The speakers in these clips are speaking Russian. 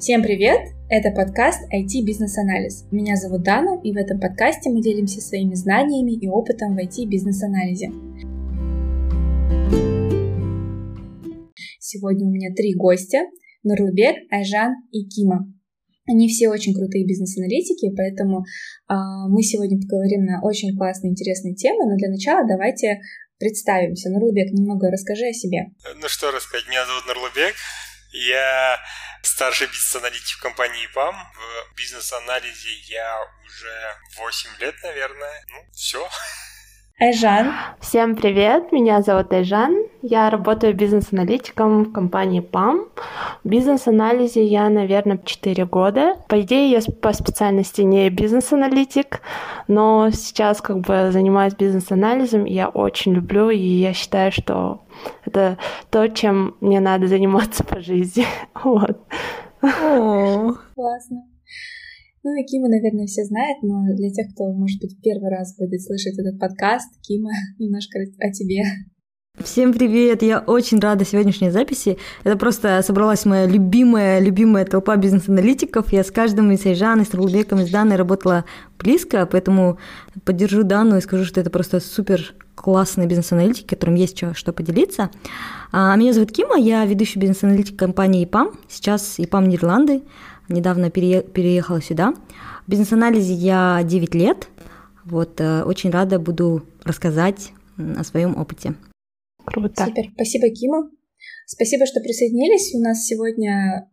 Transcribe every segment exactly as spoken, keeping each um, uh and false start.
Всем привет! Это подкаст ай ти-бизнес-анализ. Меня зовут Данна, и в этом подкасте мы делимся своими знаниями и опытом в ай ти-бизнес-анализе. Сегодня у меня три гостя – Нурлубек, Айжан и Кима. Они все очень крутые бизнес-аналитики, поэтому э, мы сегодня поговорим на очень классные, интересные темы, но для начала давайте представимся. Нурлубек, немного расскажи о себе. Ну что рассказать, меня зовут Нурлубек, я старший бизнес-аналитик в компании пэм. В бизнес-анализе я уже восемь лет, наверное. Ну, все. Айжан. Всем привет, меня зовут Айжан, я работаю бизнес-аналитиком в компании пэм. В бизнес-анализе я, наверное, четыре года. По идее, я по специальности не бизнес-аналитик, но сейчас как бы занимаюсь бизнес-анализом, и я очень люблю, и я считаю, что это то, чем мне надо заниматься по жизни. Вот. Классно. Ну и Кима, наверное, все знают, но для тех, кто, может быть, первый раз будет слышать этот подкаст, Кима, немножко о тебе. Всем привет! Я очень рада сегодняшней записи. Это просто собралась моя любимая-любимая толпа бизнес-аналитиков. Я с каждым, и с Айжаной, с Трубековым, и с Данной работала близко, поэтому поддержу Данну и скажу, что это просто супер классные бизнес-аналитики, которым есть что, что поделиться. А, меня зовут Кима, я ведущий бизнес-аналитик компании и пэм. Сейчас и пэм Нидерланды. Недавно переехала сюда. В бизнес-анализе я девять лет. Вот, очень рада буду рассказать о своем опыте. Круто. Супер. Спасибо, Кима. Спасибо, что присоединились. У нас сегодня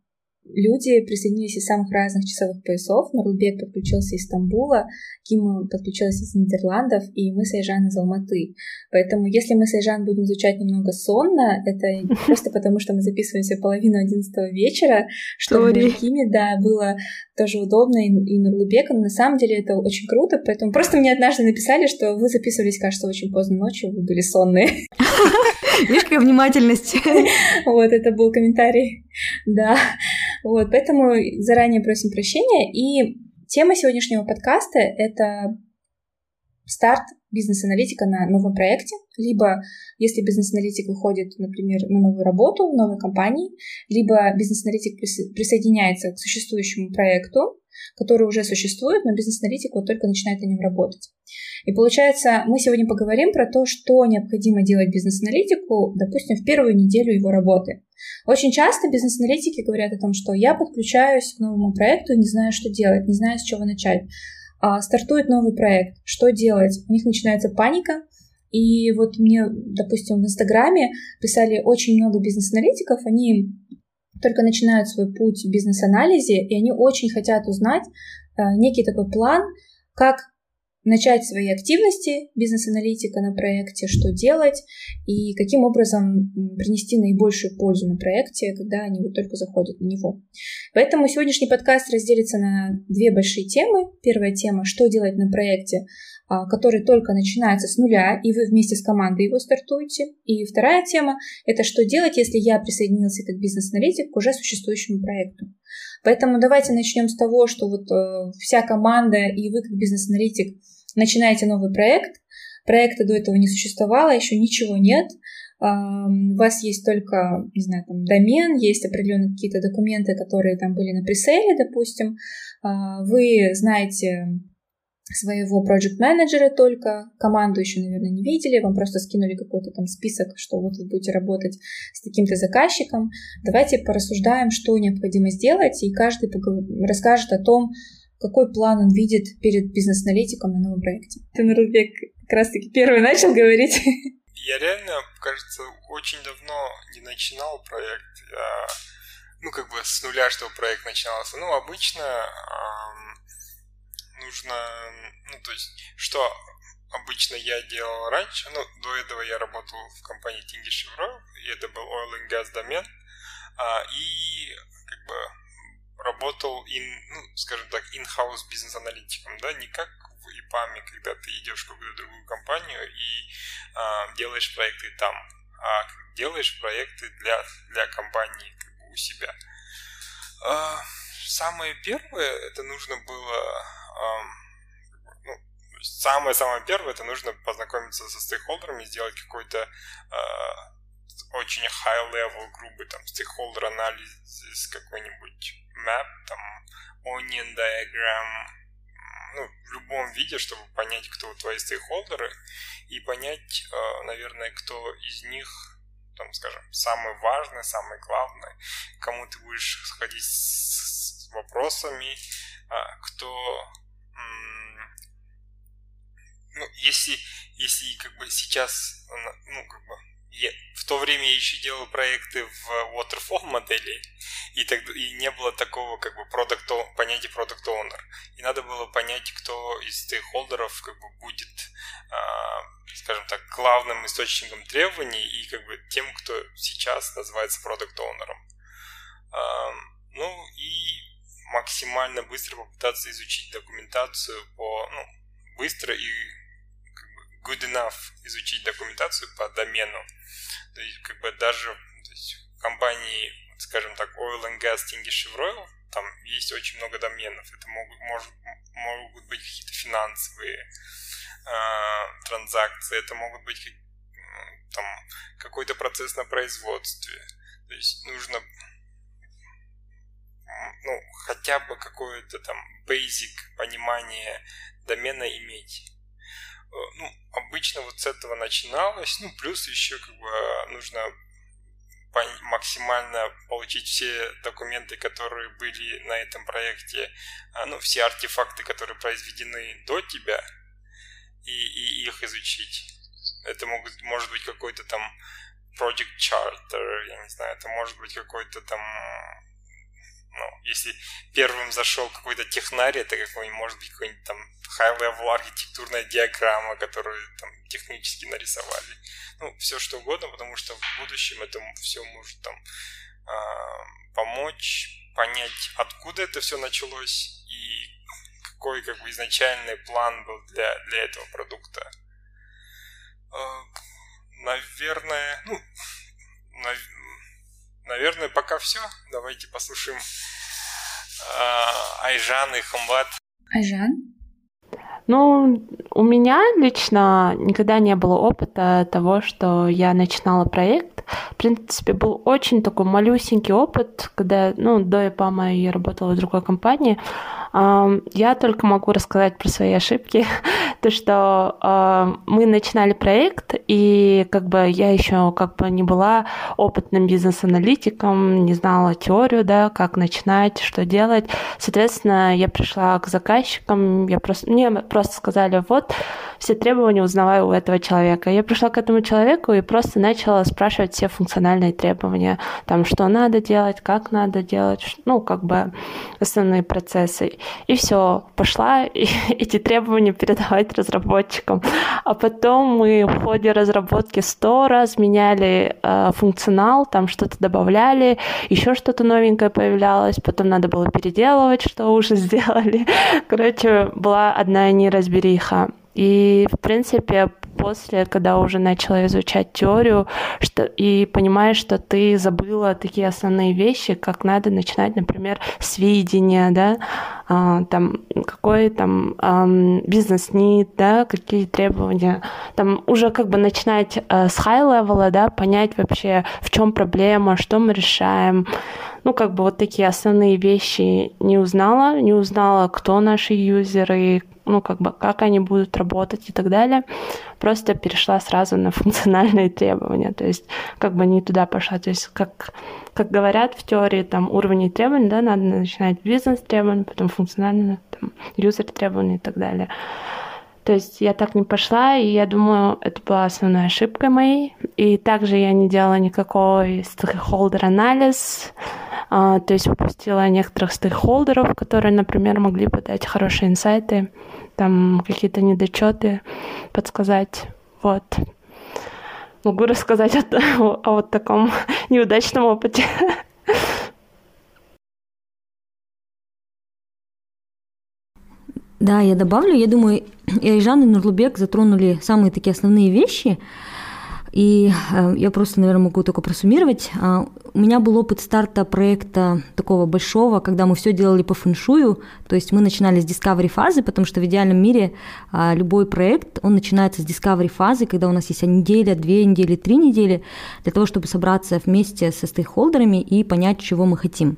люди присоединились из самых разных часовых поясов. Нурлубек подключился из Стамбула, Кима подключилась из Нидерландов, и мы с Айжан из Алматы. Поэтому если мы с Айжан будем звучать немного сонно, это просто потому, что мы записываемся в половину одиннадцатого вечера, чтобы Киме, да, было тоже удобно, и Нурлубеку. На самом деле это очень круто, поэтому просто мне однажды написали, что вы записывались, кажется, очень поздно ночью, вы были сонные. Видишь, какая внимательность. Вот, это был комментарий. Да. Вот, поэтому заранее просим прощения. И тема сегодняшнего подкаста — это старт бизнес-аналитика на новом проекте, либо если бизнес-аналитик выходит, например, на новую работу в новой компании, либо бизнес-аналитик присо- присоединяется к существующему проекту, который уже существует, но бизнес-аналитик вот только начинает на нем работать. И получается, мы сегодня поговорим про то, что необходимо делать бизнес-аналитику, допустим, в первую неделю его работы. Очень часто бизнес-аналитики говорят о том, что я подключаюсь к новому проекту и не знаю, что делать, не знаю, с чего начать. А, стартует новый проект, что делать? У них начинается паника. И вот мне, допустим, в Инстаграме писали очень много бизнес-аналитиков, они только начинают свой путь в бизнес-анализе, и они очень хотят узнать а, некий такой план, как начать свои активности бизнес-аналитика на проекте, что делать и каким образом принести наибольшую пользу на проекте, когда они вот только заходят на него. Поэтому сегодняшний подкаст разделится на две большие темы. Первая тема — что делать на проекте, который только начинается с нуля, и вы вместе с командой его стартуете. И вторая тема — это что делать, если я присоединился как бизнес-аналитик к уже существующему проекту. Поэтому давайте начнем с того, что вот вся команда и вы как бизнес-аналитик начинаете новый проект. Проекта до этого не существовало, еще ничего нет. У вас есть только, не знаю, там, домен, есть определенные какие-то документы, которые там были на пресейле, допустим. Вы знаете своего проект-менеджера только, команду еще, наверное, не видели, вам просто скинули какой-то там список, что вот вы будете работать с таким-то заказчиком. Давайте порассуждаем, что необходимо сделать, и каждый расскажет о том, какой план он видит перед бизнес-аналитиком на новом проекте. Ты, Нурлубек, как раз-таки первый начал говорить. Я реально, кажется, очень давно не начинал проект. Я, ну, как бы с нуля, чтобы проект начинался. Ну, обычно эм, нужно... Ну, то есть, что обычно я делал раньше. Ну, до этого я работал в компании Tengizchevroil, и это был oil and gas домен. А, и, как бы... работал, in, ну, скажем так, in-house бизнес-аналитиком, да, не как в и пэ а эм, когда ты идешь в какую-то другую компанию и э, делаешь проекты там, а делаешь проекты для, для компании как бы у себя. Э, самое первое, это нужно было, э, ну, самое-самое первое, это нужно познакомиться со стейкхолдерами, сделать какой-то э, очень high-level грубый там stakeholder анализ, какой-нибудь map, там onion diagram, ну, в любом виде, чтобы понять, кто твои стейкхолдеры, и понять, наверное, кто из них, там, скажем, самый важный, самый главный, кому ты будешь сходить с вопросами, кто... Ну, если, если как бы сейчас, ну, как бы, я, в то время я еще делал проекты в waterfall модели, и, так, и не было такого, как бы, product, понятия product owner. И надо было понять, кто из стейкхолдеров, как бы, будет, э, скажем так, главным источником требований и, как бы, тем, кто сейчас называется product owner. Э, ну, и максимально быстро попытаться изучить документацию по, ну, быстро и good enough изучить документацию по домену. То есть, как бы, даже то есть, в компании, скажем так, Oil and Gas Tengizchevroil, там есть очень много доменов. Это могут, может, могут быть какие-то финансовые э, транзакции, это могут быть там, какой-то процесс на производстве. То есть нужно, ну, хотя бы какое-то там basic понимание домена иметь. Ну, обычно вот с этого начиналось, ну, плюс еще, как бы, нужно максимально получить все документы, которые были на этом проекте, ну, все артефакты, которые произведены до тебя, и, и их изучить. Это могут, может быть какой-то там project charter, я не знаю, это может быть какой-то там... Ну, если первым зашел какой-то технарь, это какой-нибудь, может быть, какой-нибудь там high-level архитектурная диаграмма, которую там технически нарисовали. Ну, все что угодно, потому что в будущем это все может там помочь понять, откуда это все началось и какой, как бы, изначальный план был для, для этого продукта. Наверное, ну, наверное, Наверное, пока все. Давайте послушаем э, Айжан и Хамбат. Айжан? Ну, у меня лично никогда не было опыта того, что я начинала проект. В принципе, был очень такой малюсенький опыт, когда, ну, до и пэм я работала в другой компании. Я только могу рассказать про свои ошибки. То, что мы начинали проект, и, как бы, я еще, как бы, не была опытным бизнес-аналитиком, не знала теорию, да, как начинать, что делать. Соответственно, я пришла к заказчикам, я просто, мне просто сказали, вот, все требования узнавай у этого человека. Я пришла к этому человеку и просто начала спрашивать все функциональные требования, там, что надо делать, как надо делать, ну, как бы, основные процессы. И все, пошла и эти требования передавать разработчикам. А потом мы в ходе разработки сто раз меняли э, функционал, там что-то добавляли, еще что-то новенькое появлялось, потом надо было переделывать, что уже сделали. Короче, была одна неразбериха. И, в принципе, после, когда уже начала изучать теорию, что, и понимаешь, что ты забыла такие основные вещи, как надо начинать, например, с видения, да, а, там, какой там а, бизнес-нид, да, какие требования, там уже, как бы, начинать а, с high-level, да, понять вообще, в чем проблема, что мы решаем. Ну, как бы, вот такие основные вещи не узнала, не узнала, кто наши юзеры, ну, как бы, как они будут работать и так далее, просто перешла сразу на функциональные требования, то есть, как бы, не туда пошла, то есть, как, как говорят в теории, там, уровни требований, да, надо начинать бизнес-требований, потом функциональные, там, юзер-требования и так далее. То есть я так не пошла, и я думаю, это была основной ошибкой моей. И также я не делала никакой стейкхолдер-анализ, то есть упустила некоторых стейкхолдеров, которые, например, могли бы дать хорошие инсайты, там какие-то недочеты подсказать. Вот. Могу рассказать о, о вот таком неудачном опыте. Да, я добавлю. Я думаю, и Айжан, и Нурлубек затронули самые такие основные вещи. И я просто, наверное, могу только просуммировать. У меня был опыт старта проекта такого большого, когда мы все делали по фэншую, то есть мы начинали с discovery фазы, потому что в идеальном мире любой проект, он начинается с discovery фазы, когда у нас есть неделя, две недели, три недели, для того, чтобы собраться вместе со стейкхолдерами и понять, чего мы хотим.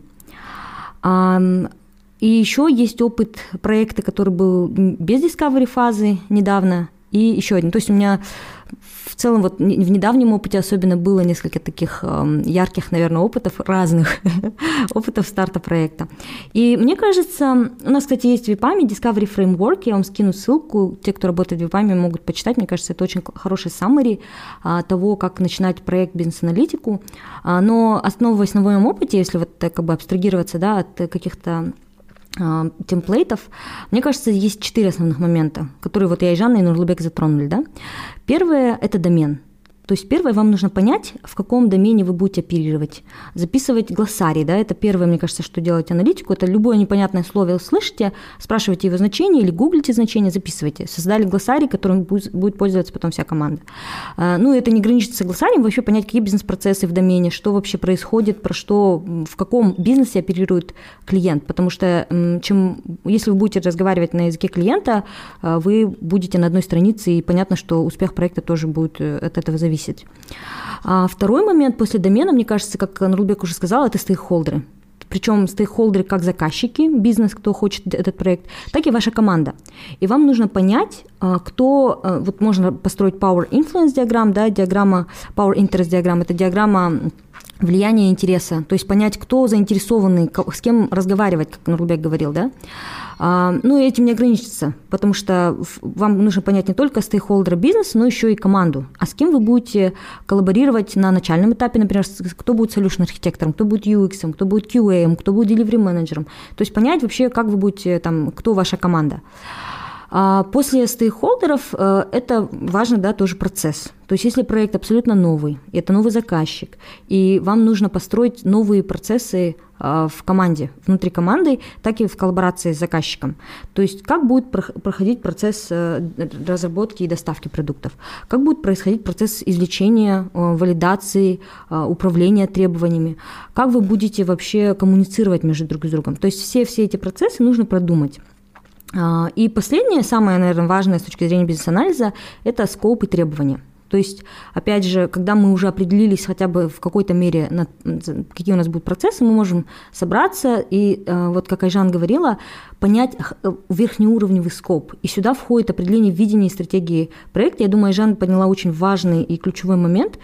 И еще есть опыт проекта, который был без discovery фазы недавно, и еще один. То есть у меня в целом вот в недавнем опыте особенно было несколько таких ярких, наверное, опытов, разных опытов старта проекта. И мне кажется, у нас, кстати, есть в WIPAM Discovery Framework, я вам скину ссылку, те, кто работает в WIPAM, могут почитать, мне кажется, это очень хороший summary того, как начинать проект бизнес-аналитику, но основываясь на своем опыте, если вот как бы абстрагироваться, да, от каких-то темплейтов, мне кажется, есть четыре основных момента, которые вот я и Жанна, и Нурлубек затронули, да. Первое – это домен. То есть первое, вам нужно понять, в каком домене вы будете оперировать. Записывать глоссарий, да, это первое, мне кажется, что делать аналитику, это любое непонятное слово услышите, спрашивайте его значение или гуглите значение, записывайте. Создали глоссарий, которым будет пользоваться потом вся команда. Ну, это не граничится с глоссарием, вообще понять, какие бизнес-процессы в домене, что вообще происходит, про что, в каком бизнесе оперирует клиент, потому что чем, если вы будете разговаривать на языке клиента, вы будете на одной странице, и понятно, что успех проекта тоже будет от этого зависеть. А второй момент после домена, мне кажется, как Нурлубек уже сказал, это стейкхолдеры. Причем стейкхолдеры как заказчики, бизнес, кто хочет этот проект, так и ваша команда. И вам нужно понять, кто, вот можно построить Power Influence диаграмм, да, диаграмма, Power Interest диаграмма, это диаграмма влияния интереса, то есть понять, кто заинтересованный, с кем разговаривать, как Нурлубек говорил, да. Ну и этим не ограничится, потому что вам нужно понять не только стейкхолдера бизнеса, но еще и команду. А с кем вы будете коллаборировать на начальном этапе, например, кто будет solution архитектором, кто будет ю экс, кто будет кью эй, кто будет delivery менеджером. То есть понять вообще, как вы будете, там, кто ваша команда. После стейкхолдеров это важно, да, тоже процесс. То есть если проект абсолютно новый, это новый заказчик, и вам нужно построить новые процессы в команде, внутри команды, так и в коллаборации с заказчиком. То есть как будет проходить процесс разработки и доставки продуктов, как будет происходить процесс извлечения, валидации, управления требованиями, как вы будете вообще коммуницировать между друг с другом. То есть все, все эти процессы нужно продумать. И последнее, самое, наверное, важное с точки зрения бизнес-анализа, это скоуп и требования. То есть, опять же, когда мы уже определились хотя бы в какой-то мере, на, какие у нас будут процессы, мы можем собраться и, вот как Айжан говорила, понять верхнеуровневый скоп. И сюда входит определение видения и стратегии проекта. Я думаю, Айжан поняла очень важный и ключевой момент.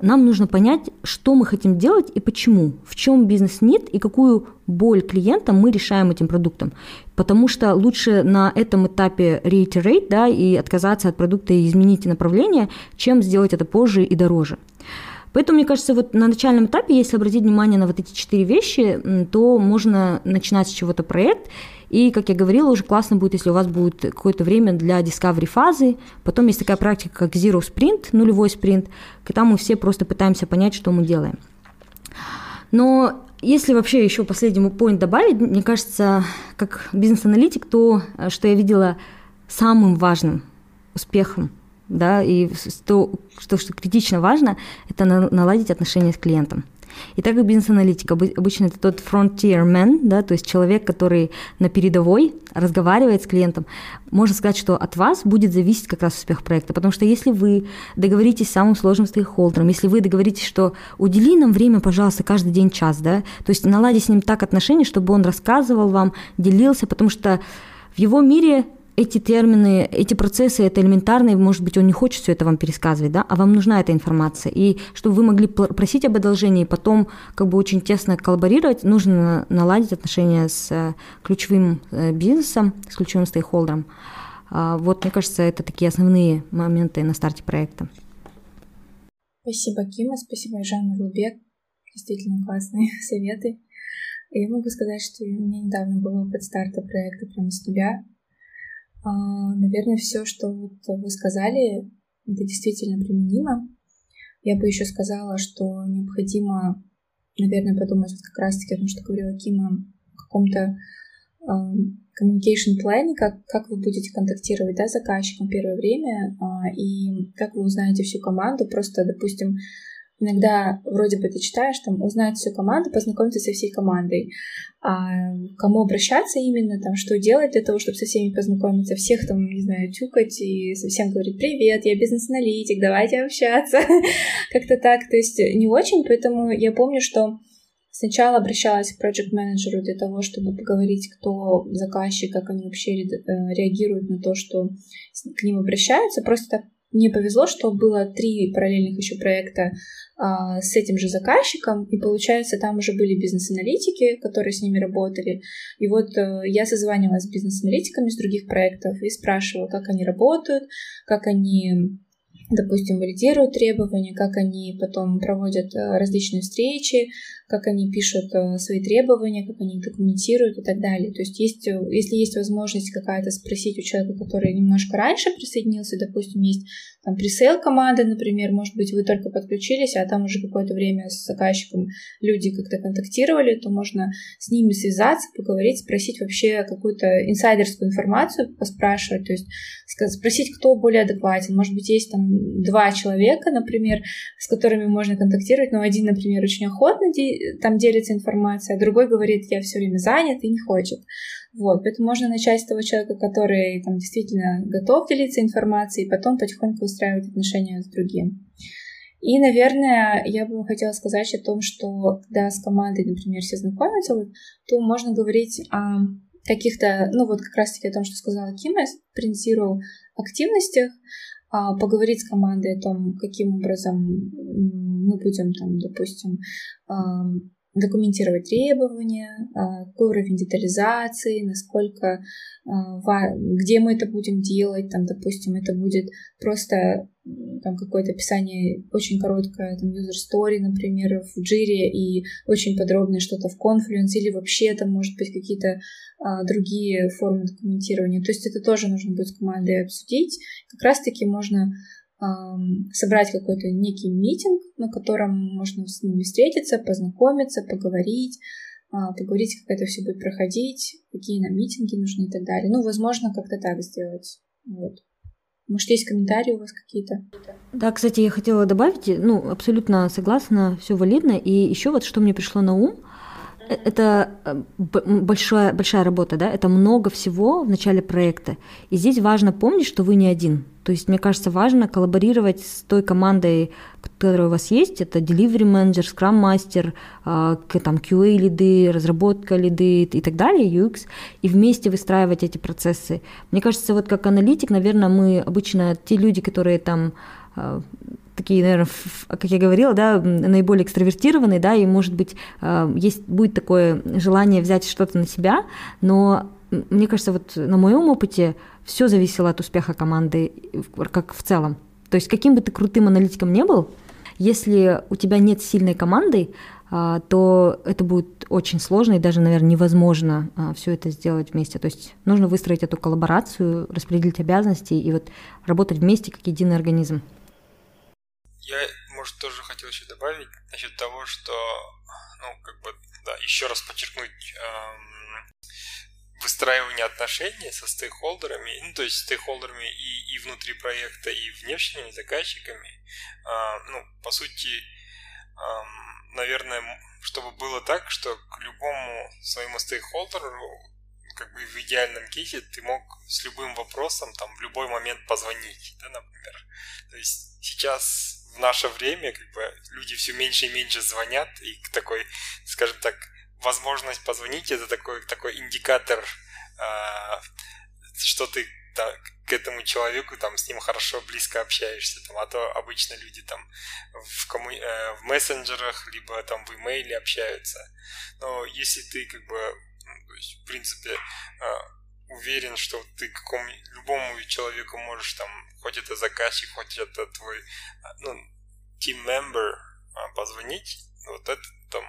Нам нужно понять, что мы хотим делать и почему, в чем бизнес-нид и какую боль клиента мы решаем этим продуктом. Потому что лучше на этом этапе reiterate, да, и отказаться от продукта и изменить направление, чем сделать это позже и дороже. Поэтому, мне кажется, вот на начальном этапе, если обратить внимание на вот эти четыре вещи, то можно начинать с чего-то проект. И, как я говорила, уже классно будет, если у вас будет какое-то время для discovery фазы. Потом есть такая практика, как zero sprint, нулевой спринт, когда мы все просто пытаемся понять, что мы делаем. Но если вообще еще последнему point добавить, мне кажется, как бизнес-аналитик, то, что я видела самым важным успехом, да, и то, что, что критично важно, это наладить отношения с клиентом. И так как бизнес-аналитик, обычно это тот frontierman, да, то есть человек, который на передовой разговаривает с клиентом, можно сказать, что от вас будет зависеть как раз успех проекта, потому что если вы договоритесь с самым сложным стейкхолдером, если вы договоритесь, что удели нам время, пожалуйста, каждый день час, да, то есть наладить с ним так отношения, чтобы он рассказывал вам, делился, потому что в его мире эти термины, эти процессы, это элементарно, и, может быть, он не хочет все это вам пересказывать, да, а вам нужна эта информация. И чтобы вы могли просить об одолжении, потом как бы очень тесно коллаборировать, нужно наладить отношения с ключевым бизнесом, с ключевым стейкхолдером. Вот, мне кажется, это такие основные моменты на старте проекта. Спасибо, Кима, спасибо, Жанна Рубек. Действительно классные советы. Я могу сказать, что у меня недавно был опыт старта проекта прямо с нуля. Наверное, все, что вы сказали, это действительно применимо. Я бы еще сказала, что необходимо, наверное, подумать как раз-таки о том, что говорила Кима, о каком-то communication planning, как, как вы будете контактировать, да, с заказчиком первое время, а, и как вы узнаете всю команду. Просто, допустим, иногда вроде бы ты читаешь, там, узнать всю команду, познакомиться со всей командой. А кому обращаться именно, там, что делать для того, чтобы со всеми познакомиться, всех там, не знаю, тюкать и совсем говорить: «Привет, я бизнес-аналитик, давайте общаться». Как-то так, то есть не очень, поэтому я помню, что сначала обращалась к проект-менеджеру для того, чтобы поговорить, кто заказчик, как они вообще реагируют на то, что к ним обращаются. Просто так мне повезло, что было три параллельных еще проекта а, с этим же заказчиком, и, получается, там уже были бизнес-аналитики, которые с ними работали. И вот а, я созванивалась с бизнес-аналитиками с других проектов и спрашивала, как они работают, как они, допустим, валидируют требования, как они потом проводят различные встречи, как они пишут свои требования, как они их документируют и так далее. То есть, есть, если есть возможность какая-то спросить у человека, который немножко раньше присоединился, допустим, есть там пресейл команды, например, может быть, вы только подключились, а там уже какое-то время с заказчиком люди как-то контактировали, то можно с ними связаться, поговорить, спросить вообще какую-то инсайдерскую информацию, поспрашивать, то есть спросить, кто более адекватен. Может быть, есть там два человека, например, с которыми можно контактировать, но один, например, очень охотно де- там делится информацией, а другой говорит: я все время занят и не хочет. Вот, поэтому можно начать с того человека, который там действительно готов делиться информацией, и потом потихоньку устраивать отношения с другим. И, наверное, я бы хотела сказать о том, что когда с командой, например, все знакомятся, то можно говорить о каких-то, ну вот как раз-таки о том, что сказала Кима, принципиальных активностях, поговорить с командой о том, каким образом мы будем, там, допустим, документировать требования, какой уровень детализации, насколько, где мы это будем делать, там, допустим, это будет просто там какое-то описание очень короткое, там, user story, например, в Jira, и очень подробное что-то в Confluence, или вообще там, может быть, какие-то а, другие формы документирования. То есть это тоже нужно будет с командой обсудить. Как раз-таки можно а, собрать какой-то некий митинг, на котором можно с ними встретиться, познакомиться, поговорить, а, поговорить, как это все будет проходить, какие нам митинги нужны и так далее. Ну, возможно, как-то так сделать. Вот. Может, есть комментарии у вас какие-то? Да, кстати, я хотела добавить, ну, абсолютно согласна, все валидно. И еще вот что мне пришло на ум, mm-hmm. это большая, большая работа, да, это много всего в начале проекта. И здесь важно помнить, что вы не один. То есть, мне кажется, важно коллаборировать с той командой, которая у вас есть. Это delivery менеджер, scrum master, там кью эй-лиды, разработка лиды и так далее, ю экс. И вместе выстраивать эти процессы. Мне кажется, вот как аналитик, наверное, мы обычно те люди, которые там такие, наверное, как я говорила, да, наиболее экстравертированные, да, и, может быть, есть, будет такое желание взять что-то на себя, но мне кажется, вот на моем опыте все зависело от успеха команды как в целом. То есть каким бы ты крутым аналитиком ни был, если у тебя нет сильной команды, то это будет очень сложно и даже, наверное, невозможно все это сделать вместе. То есть нужно выстроить эту коллаборацию, распределить обязанности и вот работать вместе как единый организм. Я, может, тоже хотел еще добавить насчет того, что, ну, как бы, да, еще раз подчеркнуть, эм... выстраивание отношений со стейкхолдерами, ну, то есть стейкхолдерами и, и внутри проекта, и внешними заказчиками, а, ну, по сути, а, наверное, чтобы было так, что к любому своему стейкхолдеру, как бы в идеальном кейсе, ты мог с любым вопросом, там, в любой момент позвонить, да, например. То есть сейчас, в наше время, как бы, люди все меньше и меньше звонят, и такой, скажем так, возможность позвонить — это такой, такой индикатор, э, что ты да, к этому человеку там, с ним хорошо, близко общаешься. Там, а то обычно люди там, в, комму... э, в мессенджерах, либо там, в имейле общаются. Но если ты, как бы, ну, то есть, в принципе, э, уверен, что ты какому... любому человеку можешь, там, хоть это заказчик, хоть это твой ну, team member, э, позвонить, вот это, там,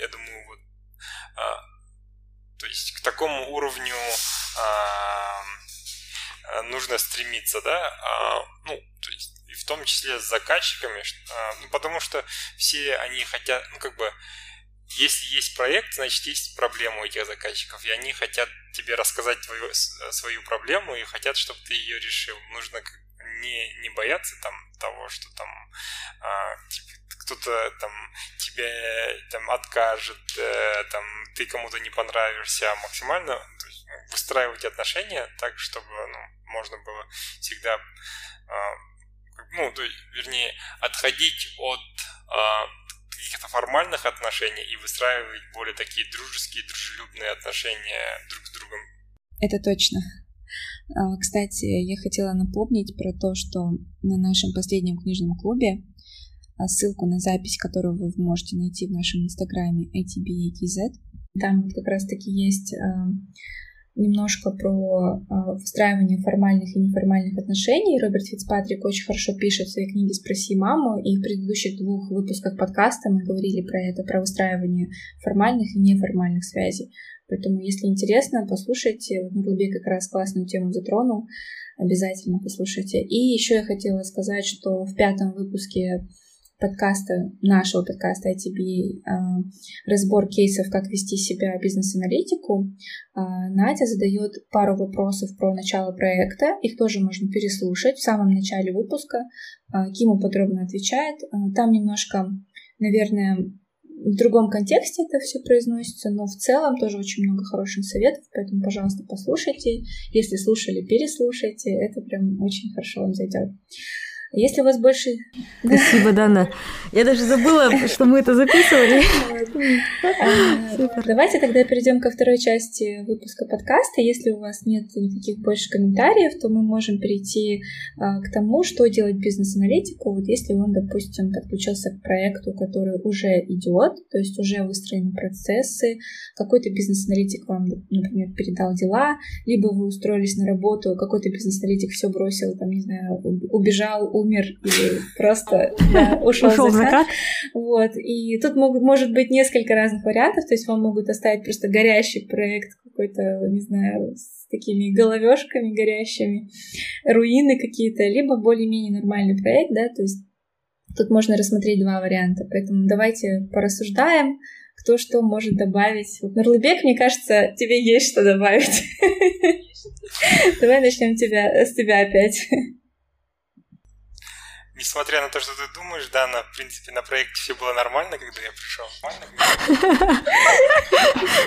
я думаю, вот, А, то есть к такому уровню а, а, нужно стремиться, да, а, ну, то есть, и в том числе с заказчиками, а, ну, потому что все они хотят, ну, как бы Если есть проект, значит есть проблема у этих заказчиков, и они хотят тебе рассказать твою, свою проблему и хотят, чтобы ты ее решил. Нужно не, не бояться там того, что там а, кто-то там тебе там откажет, э, там ты кому-то не понравишься, максимально то есть, выстраивать отношения так, чтобы ну, можно было всегда, э, ну, то есть, вернее, отходить от э, каких-то формальных отношений и выстраивать более такие дружеские, дружелюбные отношения друг с другом. Это точно. Кстати, я хотела напомнить про то, что на нашем последнем книжном клубе ссылку на запись, которую вы можете найти в нашем инстаграме эй ти би эй джи зет. Там вот как раз-таки есть немножко про выстраивание формальных и неформальных отношений. Роберт Фицпатрик очень хорошо пишет в своей книге «Спроси маму», и в предыдущих двух выпусках подкаста мы говорили про это, про выстраивание формальных и неформальных связей. Поэтому, если интересно, послушайте. Нурлубек как раз классную тему затронул. Обязательно послушайте. И еще я хотела сказать, что в пятом выпуске подкаста, нашего подкаста ай ти би, разбор кейсов «Как вести себя бизнес-аналитику», Надя задает пару вопросов про начало проекта. Их тоже можно переслушать в самом начале выпуска. Кима подробно отвечает. Там немножко, наверное, в другом контексте это все произносится, но в целом тоже очень много хороших советов, поэтому, пожалуйста, послушайте. Если слушали, переслушайте. Это прям очень хорошо вам зайдет. Если у вас больше... Спасибо, Дана. Я даже забыла, что мы это записывали. Давайте тогда перейдем ко второй части выпуска подкаста. Если у вас нет никаких больше комментариев, то мы можем перейти к тому, что делать бизнес-аналитику, вот если он, допустим, подключился к проекту, который уже идет, то есть уже выстроены процессы, какой-то бизнес-аналитик вам, например, передал дела, либо вы устроились на работу, какой-то бизнес-аналитик все бросил, там, не знаю, убежал, умер или просто да, ушел в закат. Вот. И тут могут, может быть несколько разных вариантов, то есть вам могут оставить просто горящий проект какой-то, не знаю, с такими головешками горящими, руины какие-то, либо более-менее нормальный проект, да, то есть тут можно рассмотреть два варианта, поэтому давайте порассуждаем, кто что может добавить. Вот, Нурлубек, мне кажется, тебе есть что добавить. Давай начнем с тебя опять. Несмотря на то, что ты думаешь, да, на, в принципе, на проекте все было нормально, когда я пришел.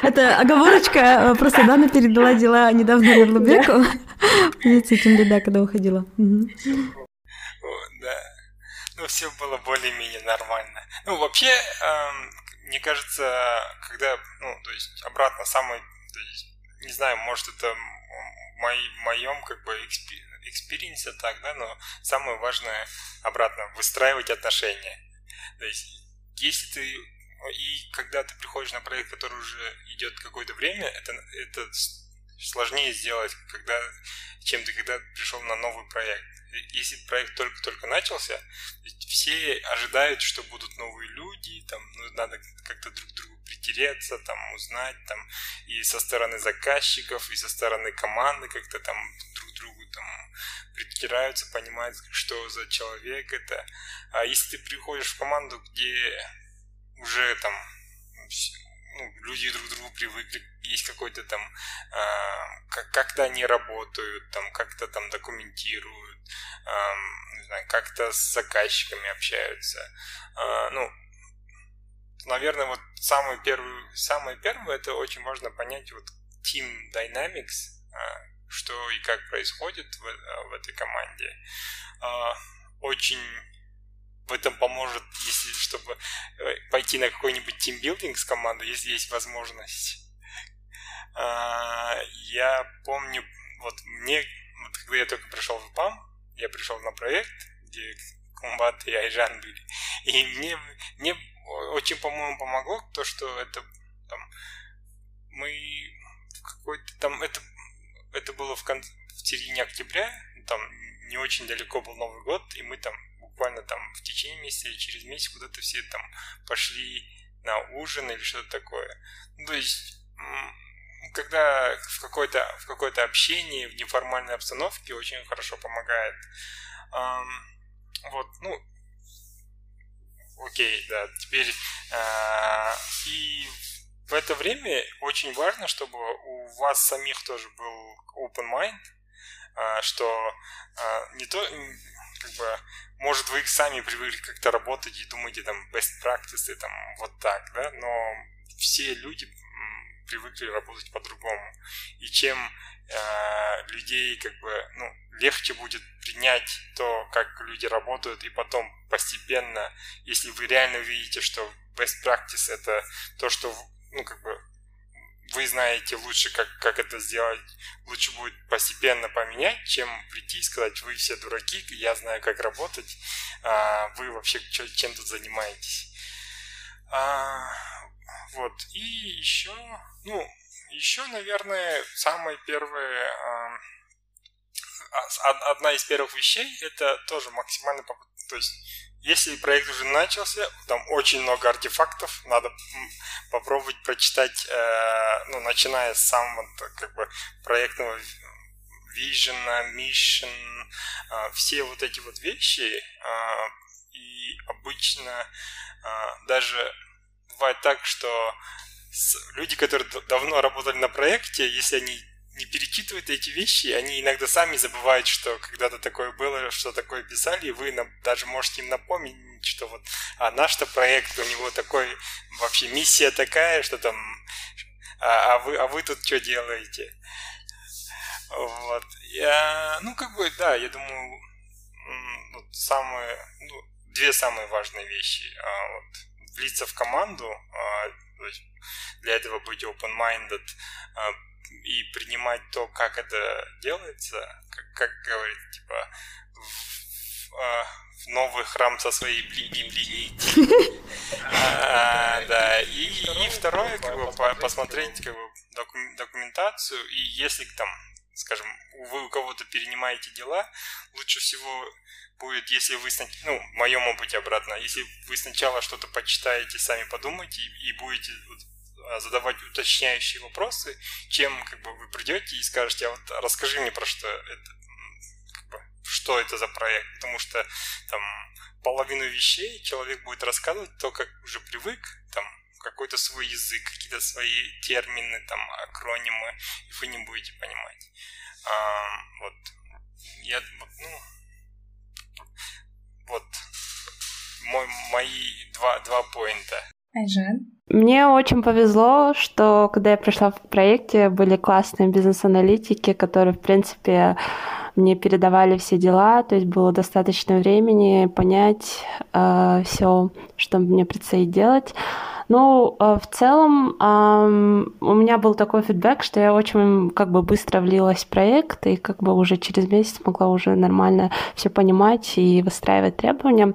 Это оговорочка, просто Дана передала дела недавно Нурлубеку. С этим беда, когда уходила. Да, ну все было более-менее нормально. Ну вообще, мне кажется, когда, ну то есть обратно самый, не знаю, может это в моем как бы эксперименте, экспириенса, так, да, но самое важное обратно выстраивать отношения. То есть, если ты и когда ты приходишь на проект, который уже идет какое-то время, это, это сложнее сделать, когда, чем ты когда пришел на новый проект. Если проект только-только начался, все ожидают, что будут новые люди, там, ну, надо как-то друг к другу притереться, там, узнать, там, и со стороны заказчиков, и со стороны команды как-то там друг к другу там притираются, понимают, что за человек это. А если ты приходишь в команду, где уже там ну, люди друг к другу привыкли, есть какой-то там, э, как-то они работают, там, как-то там документируют, э, не знаю, как-то с заказчиками общаются. Э, ну, наверное, вот самое первое, самое первое, это очень важно понять вот team dynamics, э, что и как происходит в, в этой команде. Э, очень в этом поможет, если чтобы пойти на какой-нибудь тимбилдинг с командой, если есть возможность. Я помню, вот мне, вот когда я только пришел в и пам, я пришел на проект, где Кумбат и Айжан были, и мне, мне очень, по-моему, помогло то, что это там, мы какой-то там, это, это было в, конце, в середине октября, там не очень далеко был Новый год, и мы там буквально там в течение месяца или через месяц куда-то все там пошли на ужин или что-то такое. Ну, то есть когда в какой-то в какое-то общении, в неформальной обстановке очень хорошо помогает. Эм, вот, ну, окей, да, теперь И в это время очень важно, чтобы у вас самих тоже был open mind, что не то, как бы, может, вы их сами привыкли как-то работать и думаете, там, best practices, там, вот так, да, но все люди привыкли работать по-другому. И чем э, людей, как бы, ну, легче будет принять то, как люди работают, и потом постепенно, если вы реально видите, что best practice — это то, что, ну, как бы, вы знаете лучше, как, как это сделать, лучше будет постепенно поменять, чем прийти и сказать: вы все дураки, я знаю, как работать, а вы вообще чем тут занимаетесь. А, вот, и еще, ну, еще, наверное, самое первое, а, одна из первых вещей, это тоже максимально, то есть, если проект уже начался, там очень много артефактов, надо попробовать прочитать, э, ну, начиная с самого, как бы, проектного вижена, мишен, э, все вот эти вот вещи, э, и обычно э, даже бывает так, что люди, которые давно работали на проекте, если они не перечитывают эти вещи, они иногда сами забывают, что когда-то такое было, что такое писали, и вы нам, даже можете им напомнить, что вот, а наш-то проект, у него такой, вообще миссия такая, что там, а, а, вы, а вы тут что делаете? Вот. Я, ну, как бы, да, я думаю, вот самые, ну, две самые важные вещи. Вот, влиться в команду, для этого быть open-minded, и принимать то, как это делается, как, как говорит, типа, в, в, в новый храм со своей блини блини. А, да, и, и второе, как бы, посмотреть, как бы, документацию, и если, там, скажем, вы у кого-то перенимаете дела, лучше всего будет, если вы, ну, в моем опыте обратно, если вы сначала что-то почитаете, сами подумайте и, и будете задавать уточняющие вопросы, чем, как бы, вы придете и скажете: а вот расскажи мне про что это, как бы, что это за проект, потому что там половину вещей человек будет рассказывать то, как уже привык, там какой-то свой язык, какие-то свои термины, там акронимы, и вы не будете понимать. А, вот я, ну, вот мой, мои два два поинта. Айжан? Мне очень повезло, что когда я пришла в проекте, были классные бизнес-аналитики, которые, в принципе, мне передавали все дела, то есть было достаточно времени понять э, все, что мне предстоит делать. Ну, э, в целом, э, у меня был такой фидбэк, что я очень, как бы, быстро влилась в проект и, как бы, уже через месяц могла уже нормально все понимать и выстраивать требования.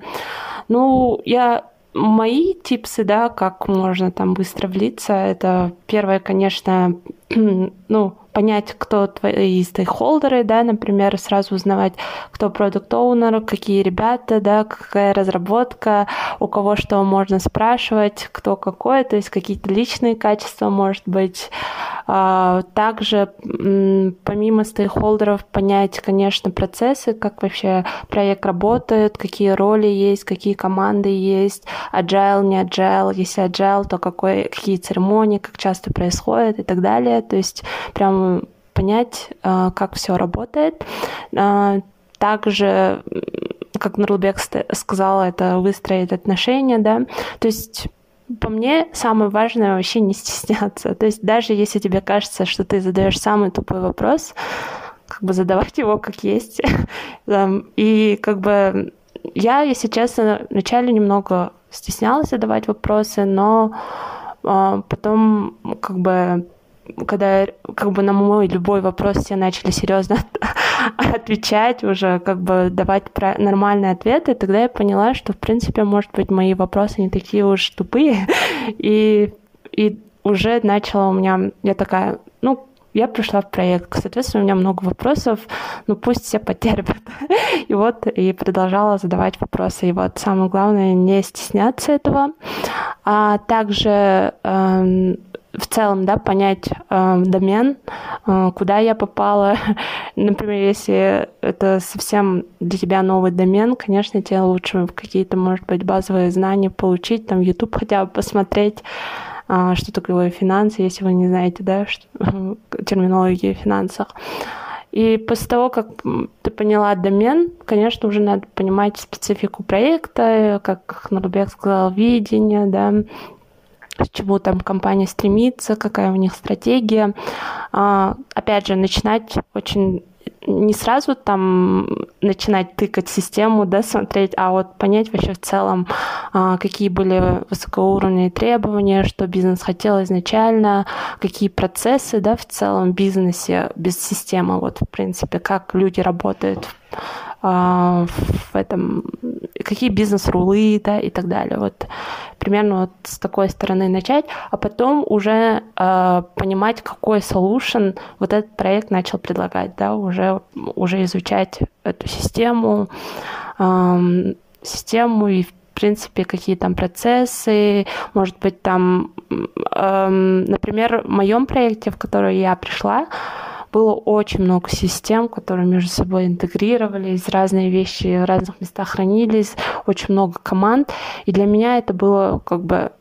Ну, я... Мои типсы, да, как можно там быстро влиться, это первое, конечно, ну, понять, кто твои стейкхолдеры, да, например, сразу узнавать, кто продукт-оунер, какие ребята, да, какая разработка, у кого что можно спрашивать, кто какой, то есть какие-то личные качества, может быть. Также, помимо стейкхолдеров, понять, конечно, процессы, как вообще проект работает, какие роли есть, какие команды есть, agile, не agile, если agile, то какой, какие церемонии, как часто происходит и так далее, то есть прям понять, как все работает. Также, как Нурлубек сказала, это выстроить отношения, да, то есть по мне, самое важное — вообще не стесняться. То есть даже если тебе кажется, что ты задаешь самый тупой вопрос, как бы задавать его как есть. И, как бы, я, если честно, вначале немного стеснялась задавать вопросы, но потом, как бы, когда, как бы, на мой любой вопрос все начали серьезно отвечать уже, как бы давать нормальные ответы, тогда я поняла, что, в принципе, может быть, мои вопросы не такие уж тупые, и, и уже начала у меня, я такая, ну, я пришла в проект, соответственно, у меня много вопросов, ну, пусть все потерпят, и вот, и продолжала задавать вопросы, и вот самое главное — не стесняться этого. А также... Э- в целом, да, понять э, домен, э, куда я попала. Например, если это совсем для тебя новый домен, конечно, тебе лучше какие-то, может быть, базовые знания получить, там, YouTube хотя бы посмотреть, э, что такое финансы, если вы не знаете, да, что, э, терминологию в финансах. И после того, как ты поняла домен, конечно, уже надо понимать специфику проекта, как Нурлубек сказал, видение, да, к чему там компания стремится, какая у них стратегия. А, опять же, начинать очень не сразу там начинать тыкать систему, да, смотреть, а вот понять вообще в целом, а, какие были высокоуровневые требования, что бизнес хотел изначально, какие процессы, да, в целом в бизнесе без системы, вот, в принципе, как люди работают а, в этом, какие бизнес-рулы, да, и так далее. Вот примерно вот с такой стороны начать, а потом уже а, понимать, какой solution вот этот проект начал предлагать, да, уже, уже изучать эту систему, а, систему и, в принципе, какие там процессы, может быть, там, а, например, в моем проекте, в который я пришла, было очень много систем, которые между собой интегрировались, разные вещи в разных местах хранились, очень много команд. И для меня это было как бы,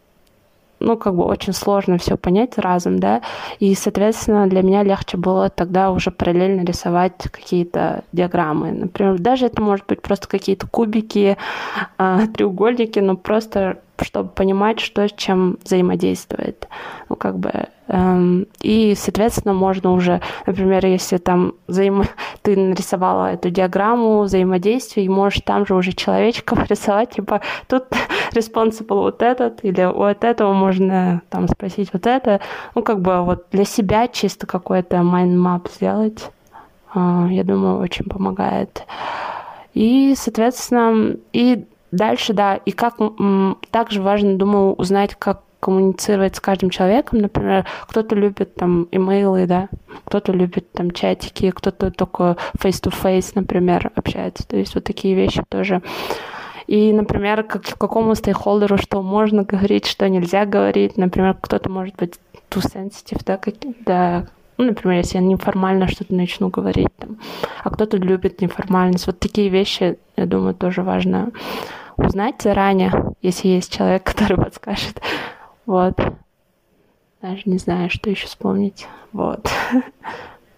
ну, как бы очень сложно все понять разом, да. И, соответственно, для меня легче было тогда уже параллельно рисовать какие-то диаграммы. Например, даже это может быть просто какие-то кубики, треугольники, но просто чтобы понимать, что с чем взаимодействует. Ну, как бы, эм, и, соответственно, можно уже, например, если там взаим... ты нарисовала эту диаграмму взаимодействия, и можешь там же уже человечков рисовать, типа, тут responsible вот этот, или вот этого можно там спросить вот это. Ну, как бы вот для себя чисто какой-то mind map сделать, э, я думаю, очень помогает. И, соответственно, и дальше, да, и как также важно, думаю, узнать, как коммуницировать с каждым человеком. Например, кто-то любит там имейлы, да, кто-то любит там чатики, кто-то только face-to-face, например, общается. То есть вот такие вещи тоже. И, например, как, какому стейкхолдеру что можно говорить, что нельзя говорить. Например, кто-то может быть too sensitive, да, какие-то. Ну, например, если я неформально что-то начну говорить, там, а кто-то любит неформальность. Вот такие вещи, я думаю, тоже важно узнать заранее, если есть человек, который подскажет. Вот. Даже не знаю, что еще вспомнить. Вот.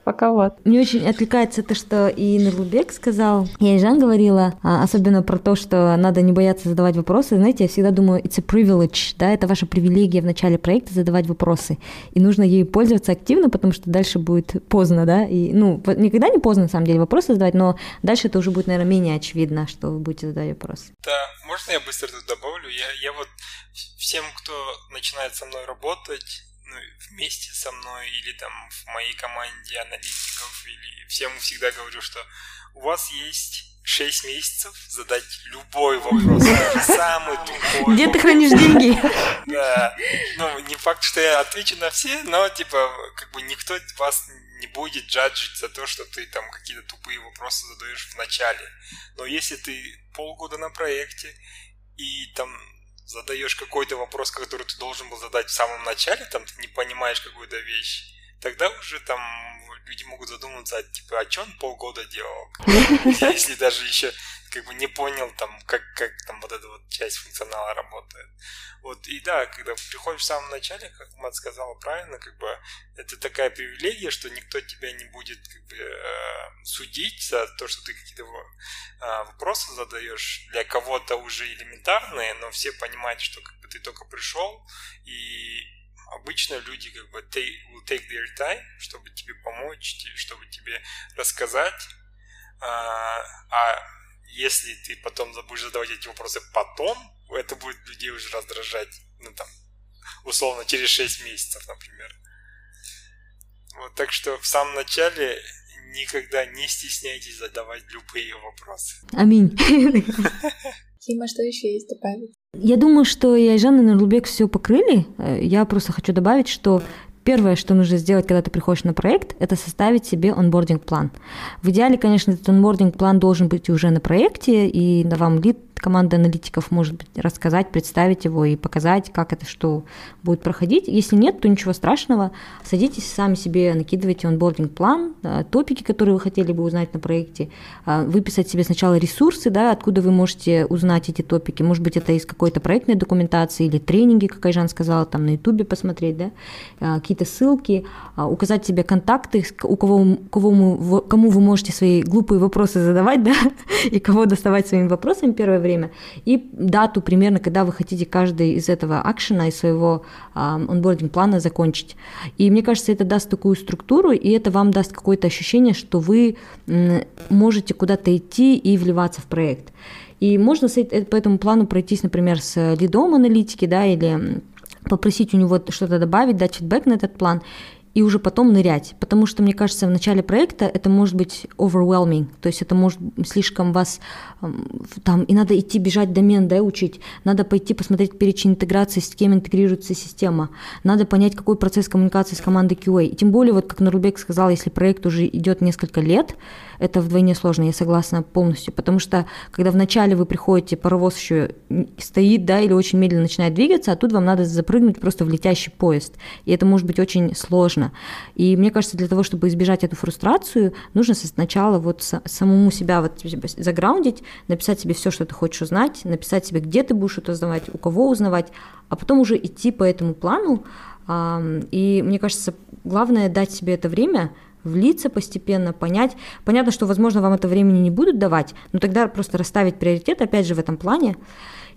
Пока вот. Мне очень откликается то, что и Нурлубек сказал, и Айжан говорила, особенно про то, что надо не бояться задавать вопросы. Знаете, я всегда думаю, it's a privilege, да, это ваша привилегия в начале проекта задавать вопросы. И нужно ей пользоваться активно, потому что дальше будет поздно, да, и, ну, никогда не поздно, на самом деле, вопросы задавать, но дальше это уже будет, наверное, менее очевидно, что вы будете задавать вопросы. Да, можно я быстро тут добавлю? Я, я вот всем, кто начинает со мной работать, ну, вместе со мной или там в моей команде аналитиков, или всем всегда говорю, что у вас есть шесть месяцев задать любой вопрос, самый тупой. Где ты хранишь деньги? Да, ну не факт, что я отвечу на все, но типа как бы никто вас не будет джаджить за то, что ты там какие-то тупые вопросы задаешь в начале. Но если ты полгода на проекте и там задаешь какой-то вопрос, который ты должен был задать в самом начале, там ты не понимаешь какую-то вещь, тогда уже там люди могут задуматься, типа, а что он полгода делал? Если даже еще как бы не понял, там, как, как там вот эта вот часть функционала работает. Вот, и да, когда приходишь в самом начале, как Мат сказала правильно, как бы это такая привилегия, что никто тебя не будет как бы э, судить за то, что ты какие-то э, вопросы задаешь, для кого-то уже элементарные, но все понимают, что как бы ты только пришел, и обычно люди как бы take, will take their time, чтобы тебе помочь, чтобы тебе рассказать, э, а если ты потом будешь задавать эти вопросы потом, это будет людей уже раздражать, ну там, условно, через шесть месяцев, например. Вот, так что в самом начале никогда не стесняйтесь задавать любые вопросы. Аминь. Кима, что еще есть добавить? Я думаю, что и Айжан, и Нурлубек все покрыли. Я просто хочу добавить, что первое, что нужно сделать, когда ты приходишь на проект, это составить себе онбординг-план. В идеале, конечно, этот онбординг-план должен быть уже на проекте, и вам лид команда аналитиков может быть рассказать, представить его и показать, как это, что будет проходить. Если нет, то ничего страшного. Садитесь, сами себе накидывайте онбординг-план, топики, которые вы хотели бы узнать на проекте, выписать себе сначала ресурсы, да, откуда вы можете узнать эти топики. Может быть, это из какой-то проектной документации или тренинги, как Айжан сказала, там на Ютубе посмотреть, да, какие-то ссылки, указать себе контакты, у кого, у кого, кому вы можете свои глупые вопросы задавать, да, и кого доставать своими вопросами первое время, и дату примерно, когда вы хотите каждый из этого акшена, из своего онбординг-плана закончить. И мне кажется, это даст такую структуру, и это вам даст какое-то ощущение, что вы можете куда-то идти и вливаться в проект. И можно по этому плану пройтись, например, с лидом аналитики, да, или попросить у него что-то добавить, дать фидбэк на этот план, и уже потом нырять. Потому что, мне кажется, в начале проекта это может быть overwhelming, то есть это может слишком вас... Там, и надо идти бежать домен, да, учить, надо пойти посмотреть перечень интеграции, с кем интегрируется система, надо понять, какой процесс коммуникации с командой кью эй. И тем более, вот как Нурлубек сказал, если проект уже идет несколько лет, это вдвойне сложно, я согласна полностью, потому что, когда вначале вы приходите, паровоз еще стоит, да, или очень медленно начинает двигаться, а тут вам надо запрыгнуть просто в летящий поезд, и это может быть очень сложно. И мне кажется, для того, чтобы избежать эту фрустрацию, нужно сначала вот самому себя вот заграундить, написать себе все, что ты хочешь узнать, написать себе, где ты будешь это узнавать, у кого узнавать, а потом уже идти по этому плану. И мне кажется, главное дать себе это время, влиться постепенно, понять. Понятно, что, возможно, вам это времени не будут давать, но тогда просто расставить приоритет, опять же, в этом плане.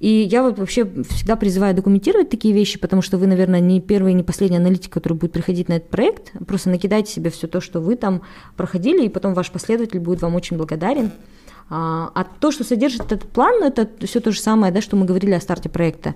И я вот вообще всегда призываю документировать такие вещи, потому что вы, наверное, не первый и не последний аналитик, который будет приходить на этот проект. Просто накидайте себе все то, что вы там проходили, и потом ваш последователь будет вам очень благодарен. А то, что содержит этот план, это все то же самое, да, что мы говорили о старте проекта.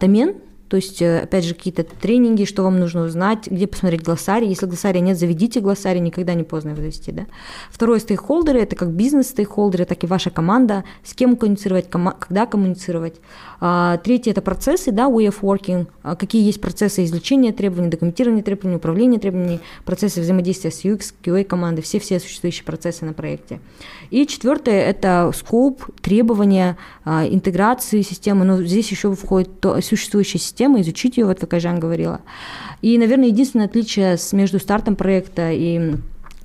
Домен, то есть, опять же, какие-то тренинги, что вам нужно узнать, где посмотреть глоссарий. Если глоссария нет, заведите глоссарий, никогда не поздно его завести. Да? Второе, стейкхолдеры, это как бизнес-стейкхолдеры, так и ваша команда, с кем коммуницировать, кома- когда коммуницировать. А, третье, это процессы, да, way of working, а какие есть процессы извлечения требований, документирования требований, управления требований, процессы взаимодействия с ю экс, кью эй командой, все-все существующие процессы на проекте. И четвертое, это скоп, требования, а, интеграции системы, но здесь еще входит то, существующая система, Тема, изучить ее, вот как Айжан говорила. И, наверное, единственное отличие между стартом проекта и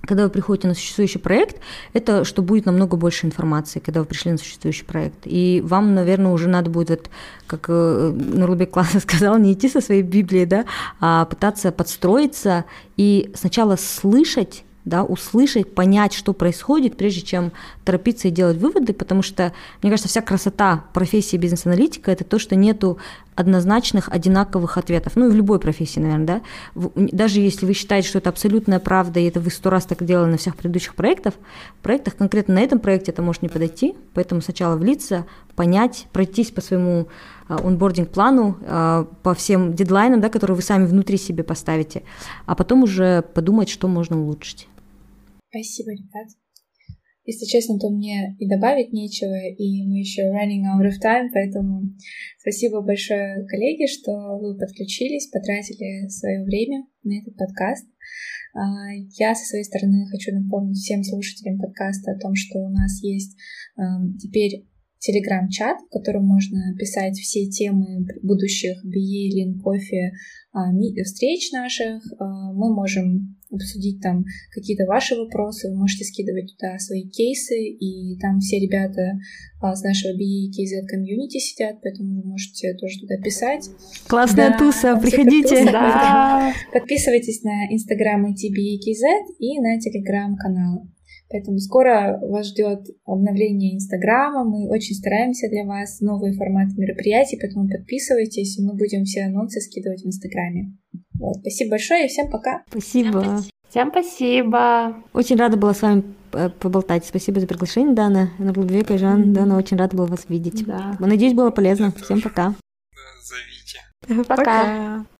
когда вы приходите на существующий проект, это что будет намного больше информации, когда вы пришли на существующий проект. И вам, наверное, уже надо будет, вот, как Нурлубек классно сказал, не идти со своей Библией, да, а пытаться подстроиться и сначала слышать, да, услышать, понять, что происходит, прежде чем торопиться и делать выводы, потому что, мне кажется, вся красота профессии бизнес-аналитика – это то, что нету однозначных, одинаковых ответов. Ну и в любой профессии, наверное, да. Даже если вы считаете, что это абсолютная правда, и это вы сто раз так делали на всех предыдущих проектах, в проектах, конкретно на этом проекте это может не подойти, поэтому сначала влиться, понять, пройтись по своему онбординг-плану, по всем дедлайнам, да, которые вы сами внутри себе поставите, а потом уже подумать, что можно улучшить. Спасибо, ребят. Если честно, то мне и добавить нечего, и мы еще running out of time, поэтому спасибо большое, коллеги, что вы подключились, потратили свое время на этот подкаст. Я со своей стороны хочу напомнить всем слушателям подкаста о том, что у нас есть теперь телеграм-чат, в котором можно писать все темы будущих би и, Lean Coffee, встреч наших. Мы можем обсудить там какие-то ваши вопросы, вы можете скидывать туда свои кейсы, и там все ребята а, с нашего би и кей зет комьюнити сидят, поэтому вы можете тоже туда писать. Классная да, туса, приходите! Туса, да. Подписывайтесь на Instagram эй ти би эй джи зет и на Telegram-канал. Поэтому скоро вас ждет обновление Инстаграма, мы очень стараемся для вас, новые форматы мероприятий, поэтому подписывайтесь, и мы будем все анонсы скидывать в Инстаграме. Вот. Спасибо большое и всем пока. Спасибо. Всем спасибо. Очень рада была с вами поболтать. Спасибо за приглашение, Дана, Нурлубек, Айжан. Mm-hmm. Дана, очень рада была вас видеть. Да. Надеюсь, было полезно. Всем пока. Зовите. Пока.